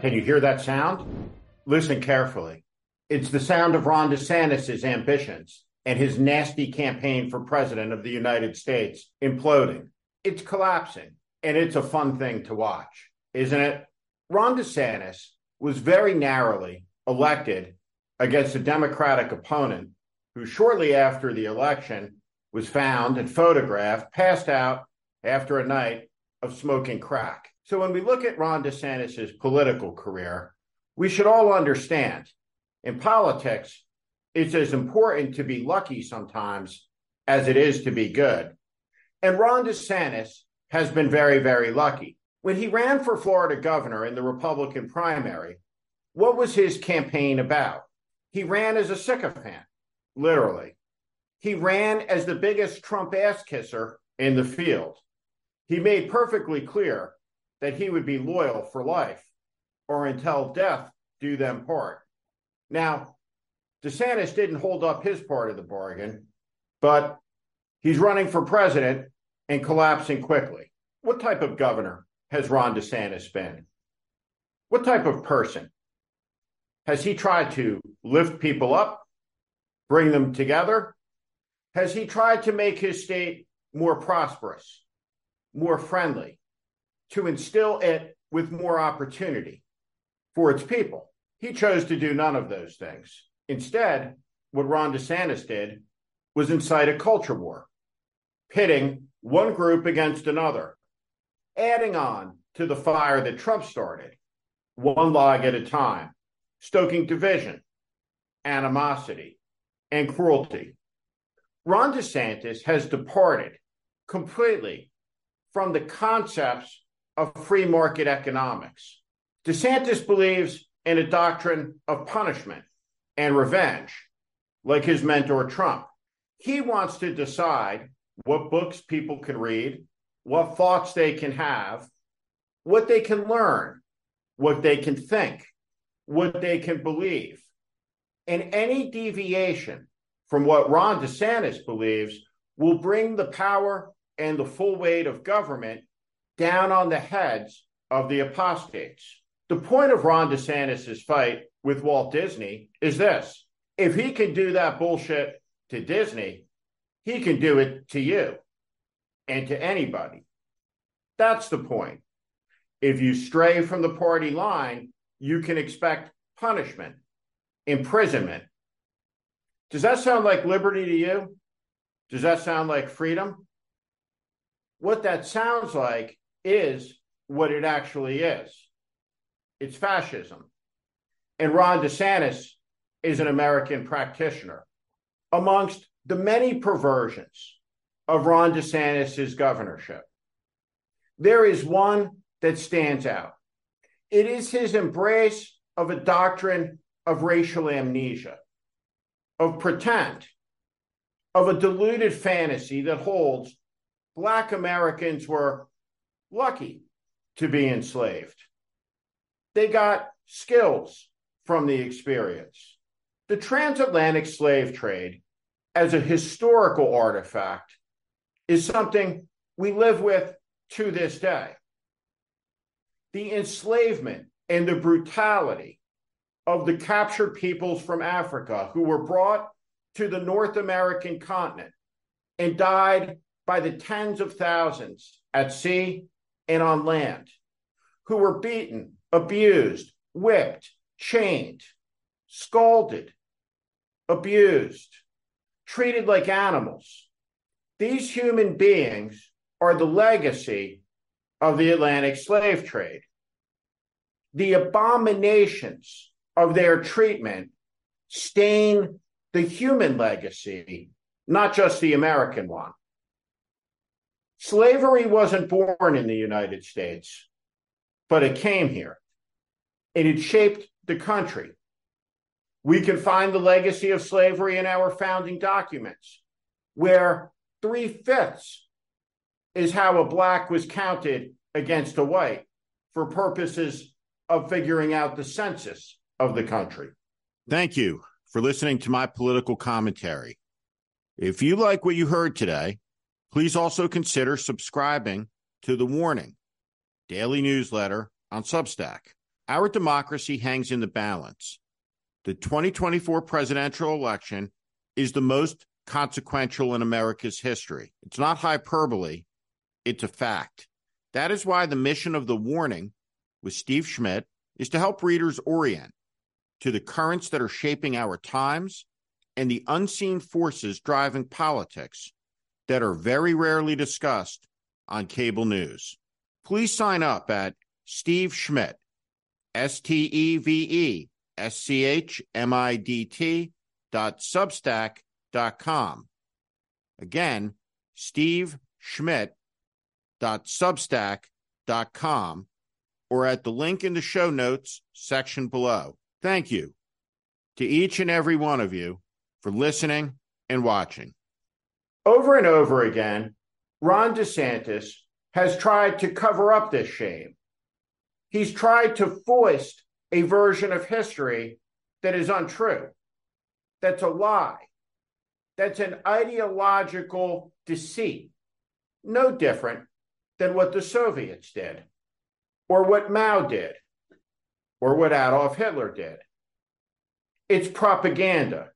Can you hear that sound? Listen carefully. It's the sound of Ron DeSantis' ambitions and his nasty campaign for president of the United States imploding. It's collapsing, and it's a fun thing to watch, isn't it? Ron DeSantis was very narrowly elected against a Democratic opponent who shortly after the election was found and photographed passed out after a night of smoking crack. So when we look at Ron DeSantis' political career, we should all understand in politics, it's as important to be lucky sometimes as it is to be good. And Ron DeSantis has been very, very lucky. When he ran for Florida governor in the Republican primary, what was his campaign about? He ran as a sycophant, literally. He ran as the biggest Trump ass kisser in the field. He made perfectly clear that he would be loyal for life or until death do them part. Now, DeSantis didn't hold up his part of the bargain, but he's running for president and collapsing quickly. What type of governor has Ron DeSantis been? What type of person? Has he tried to lift people up, bring them together? Has he tried to make his state more prosperous, more friendly, to instill it with more opportunity for its people? He chose to do none of those things. Instead, what Ron DeSantis did was incite a culture war, pitting one group against another, adding on to the fire that Trump started, one log at a time, stoking division, animosity, and cruelty. Ron DeSantis has departed completely from the concepts of free market economics. DeSantis believes in a doctrine of punishment and revenge, like his mentor Trump. He wants to decide what books people can read, what thoughts they can have, what they can learn, what they can think, what they can believe. And any deviation from what Ron DeSantis believes will bring the power and the full weight of government down on the heads of the apostates. The point of Ron DeSantis' fight with Walt Disney is this: if he can do that bullshit to Disney, he can do it to you and to anybody. That's the point. If you stray from the party line, you can expect punishment, imprisonment. Does that sound like liberty to you? Does that sound like freedom? What that sounds like is what it actually is. It's fascism. And Ron DeSantis is an American practitioner. Amongst the many perversions of Ron DeSantis' governorship, there is one that stands out. It is his embrace of a doctrine of racial amnesia, of pretend, of a deluded fantasy that holds Black Americans were lucky to be enslaved. They got skills from the experience. The transatlantic slave trade as a historical artifact is something we live with to this day. The enslavement and the brutality of the captured peoples from Africa who were brought to the North American continent and died by the tens of thousands at sea and on land, who were beaten, abused, whipped, chained, scalded, abused, treated like animals. These human beings are the legacy of the Atlantic slave trade. The abominations of their treatment stain the human legacy, not just the American one. Slavery wasn't born in the United States, but it came here, and it shaped the country. We can find the legacy of slavery in our founding documents, where 3/5 is how a Black was counted against a white for purposes of figuring out the census of the country. Thank you for listening to my political commentary. If you like what you heard today, please also consider subscribing to The Warning, daily newsletter on Substack. Our democracy hangs in the balance. The 2024 presidential election is the most consequential in America's history. It's not hyperbole. It's a fact. That is why the mission of The Warning with Steve Schmidt is to help readers orient to the currents that are shaping our times and the unseen forces driving politics that are very rarely discussed on cable news. Please sign up at Steve Schmidt, steveschmidt.substack.com. Again, steveschmidt.substack.com, or at the link in the show notes section below. Thank you to each and every one of you for listening and watching. Over and over again, Ron DeSantis has tried to cover up this shame. He's tried to foist a version of history that is untrue, that's a lie, that's an ideological deceit, no different than what the Soviets did, or what Mao did, or what Adolf Hitler did. It's propaganda.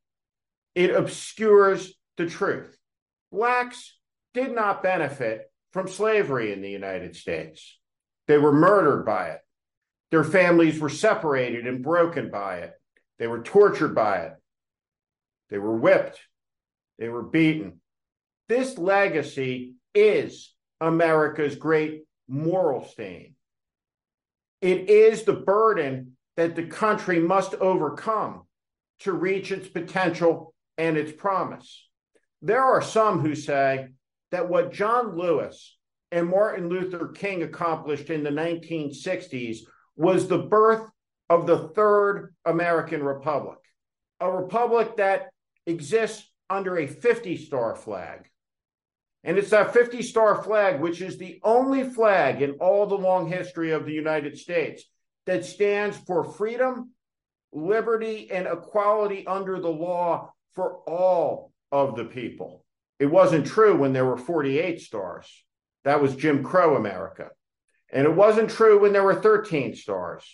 It obscures the truth. Blacks did not benefit from slavery in the United States. They were murdered by it. Their families were separated and broken by it. They were tortured by it. They were whipped. They were beaten. This legacy is America's great moral stain. It is the burden that the country must overcome to reach its potential and its promise. There are some who say that what John Lewis and Martin Luther King accomplished in the 1960s was the birth of the third American Republic, a republic that exists under a 50-star flag. And it's that 50-star flag, which is the only flag in all the long history of the United States that stands for freedom, liberty, and equality under the law for all of the people. It wasn't true when there were 48 stars. That was Jim Crow America. And it wasn't true when there were 13 stars,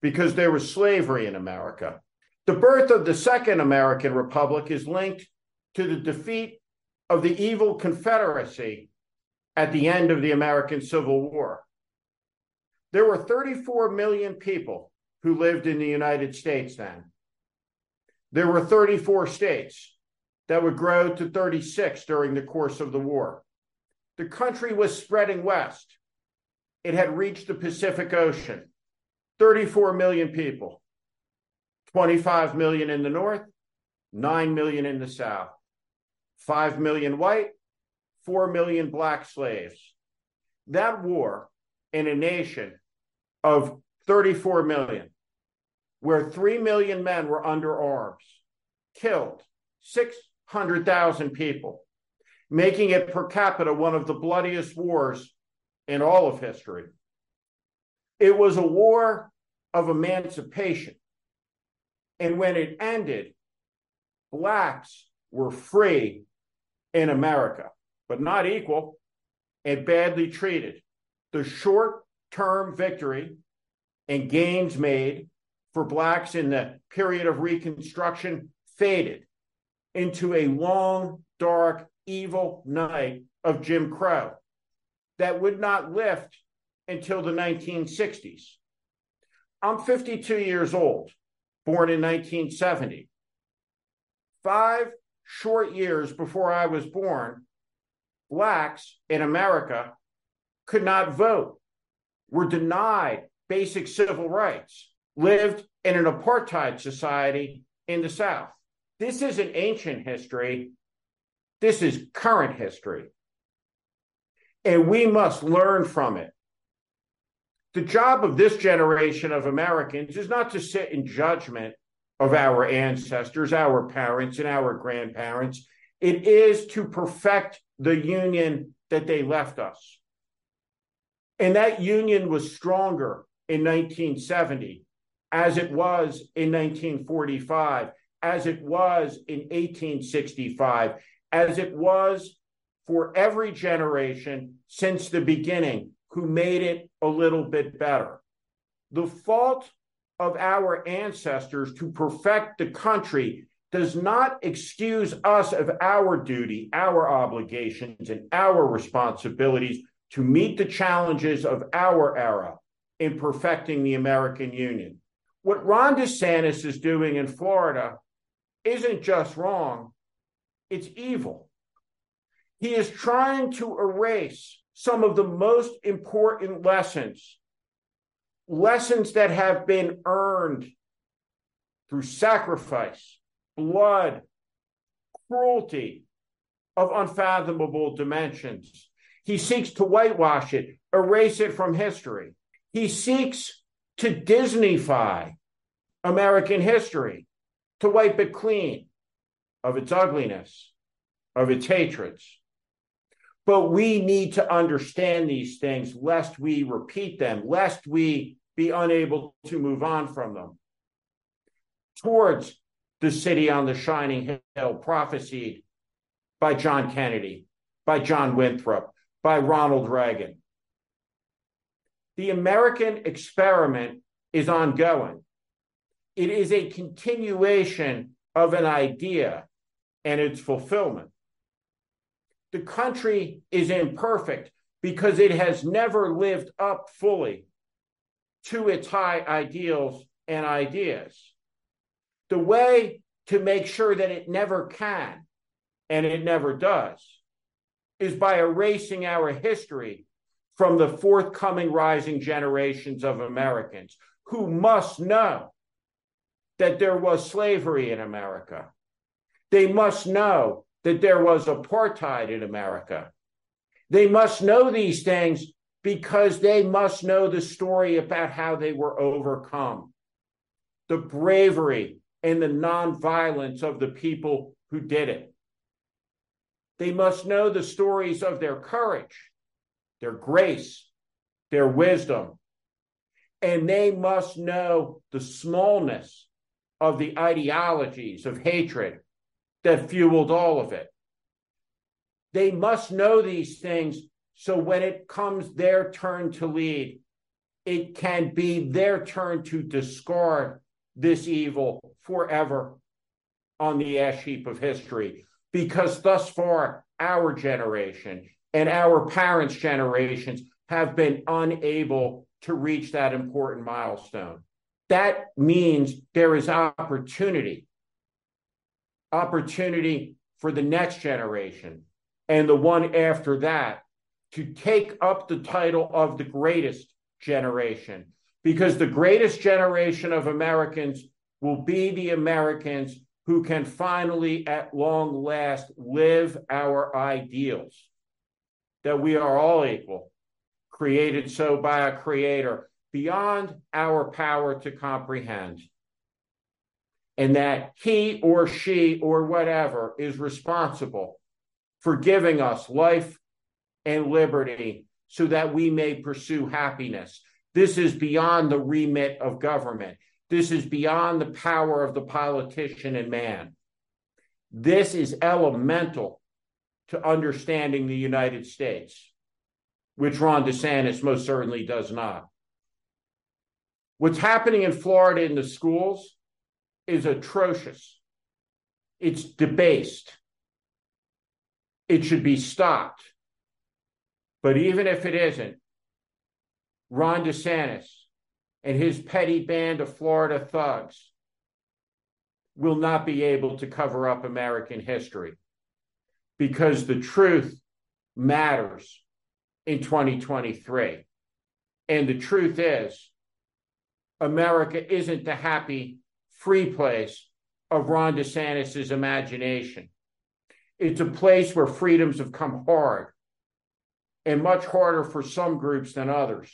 because there was slavery in America. The birth of the second American Republic is linked to the defeat of the evil Confederacy at the end of the American Civil War. There were 34 million people who lived in the United States then. There were 34 states that would grow to 36 during the course of the war. The country was spreading west. It had reached the Pacific Ocean. 34 million people, 25 million in the north, 9 million in the south. 5 million white, 4 million black slaves. That war in a nation of 34 million, where 3 million men were under arms, killed 600,000 people, making it per capita one of the bloodiest wars in all of history. It was a war of emancipation. And when it ended, blacks were free in America, but not equal and badly treated. The short-term victory and gains made for blacks in the period of Reconstruction faded into a long, dark, evil night of Jim Crow that would not lift until the 1960s. I'm 52 years old, born in 1970. 5 short years before I was born, blacks in America could not vote, were denied basic civil rights, lived in an apartheid society in the South. This isn't ancient history. This is current history. And we must learn from it. The job of this generation of Americans is not to sit in judgment of our ancestors, our parents, and our grandparents. It is to perfect the union that they left us. And that union was stronger in 1970, as it was in 1945, as it was in 1865, as it was for every generation since the beginning who made it a little bit better. The fault of our ancestors to perfect the country does not excuse us of our duty, our obligations, and our responsibilities to meet the challenges of our era in perfecting the American Union. What Ron DeSantis is doing in Florida isn't just wrong, it's evil. He is trying to erase some of the most important lessons that have been earned through sacrifice, blood, cruelty of unfathomable dimensions. He seeks to whitewash it, erase it from history. He seeks to Disneyfy American history, to wipe it clean of its ugliness, of its hatreds. But we need to understand these things lest we repeat them, lest we be unable to move on from them. Towards the city on the shining hill prophesied by John Kennedy, by John Winthrop, by Ronald Reagan. The American experiment is ongoing. It is a continuation of an idea and its fulfillment. The country is imperfect because it has never lived up fully to its high ideals and ideas. The way to make sure that it never can, and it never does, is by erasing our history from the forthcoming rising generations of Americans who must know that there was slavery in America. They must know that there was apartheid in America. They must know these things because they must know the story about how they were overcome, the bravery and the nonviolence of the people who did it. They must know the stories of their courage, their grace, their wisdom, and they must know the smallness of the ideologies of hatred that fueled all of it. They must know these things so when it comes their turn to lead, it can be their turn to discard this evil forever on the ash heap of history. Because thus far, our generation and our parents' generations have been unable to reach that important milestone. That means there is opportunity for the next generation and the one after that to take up the title of the greatest generation, because the greatest generation of Americans will be the Americans who can finally, at long last, live our ideals, that we are all equal, created so by a creator, beyond our power to comprehend, and that he or she or whatever is responsible for giving us life and liberty so that we may pursue happiness. This is beyond the remit of government. This is beyond the power of the politician and man. This is elemental to understanding the United States, which Ron DeSantis most certainly does not. What's happening in Florida in the schools is atrocious. It's debased. It should be stopped. But even if it isn't, Ron DeSantis and his petty band of Florida thugs will not be able to cover up American history, because the truth matters in 2023. And the truth is, America isn't the happy, free place of Ron DeSantis' imagination. It's a place where freedoms have come hard, and much harder for some groups than others.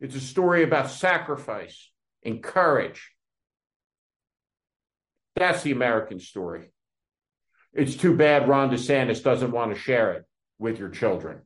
It's a story about sacrifice and courage. That's the American story. It's too bad Ron DeSantis doesn't want to share it with your children.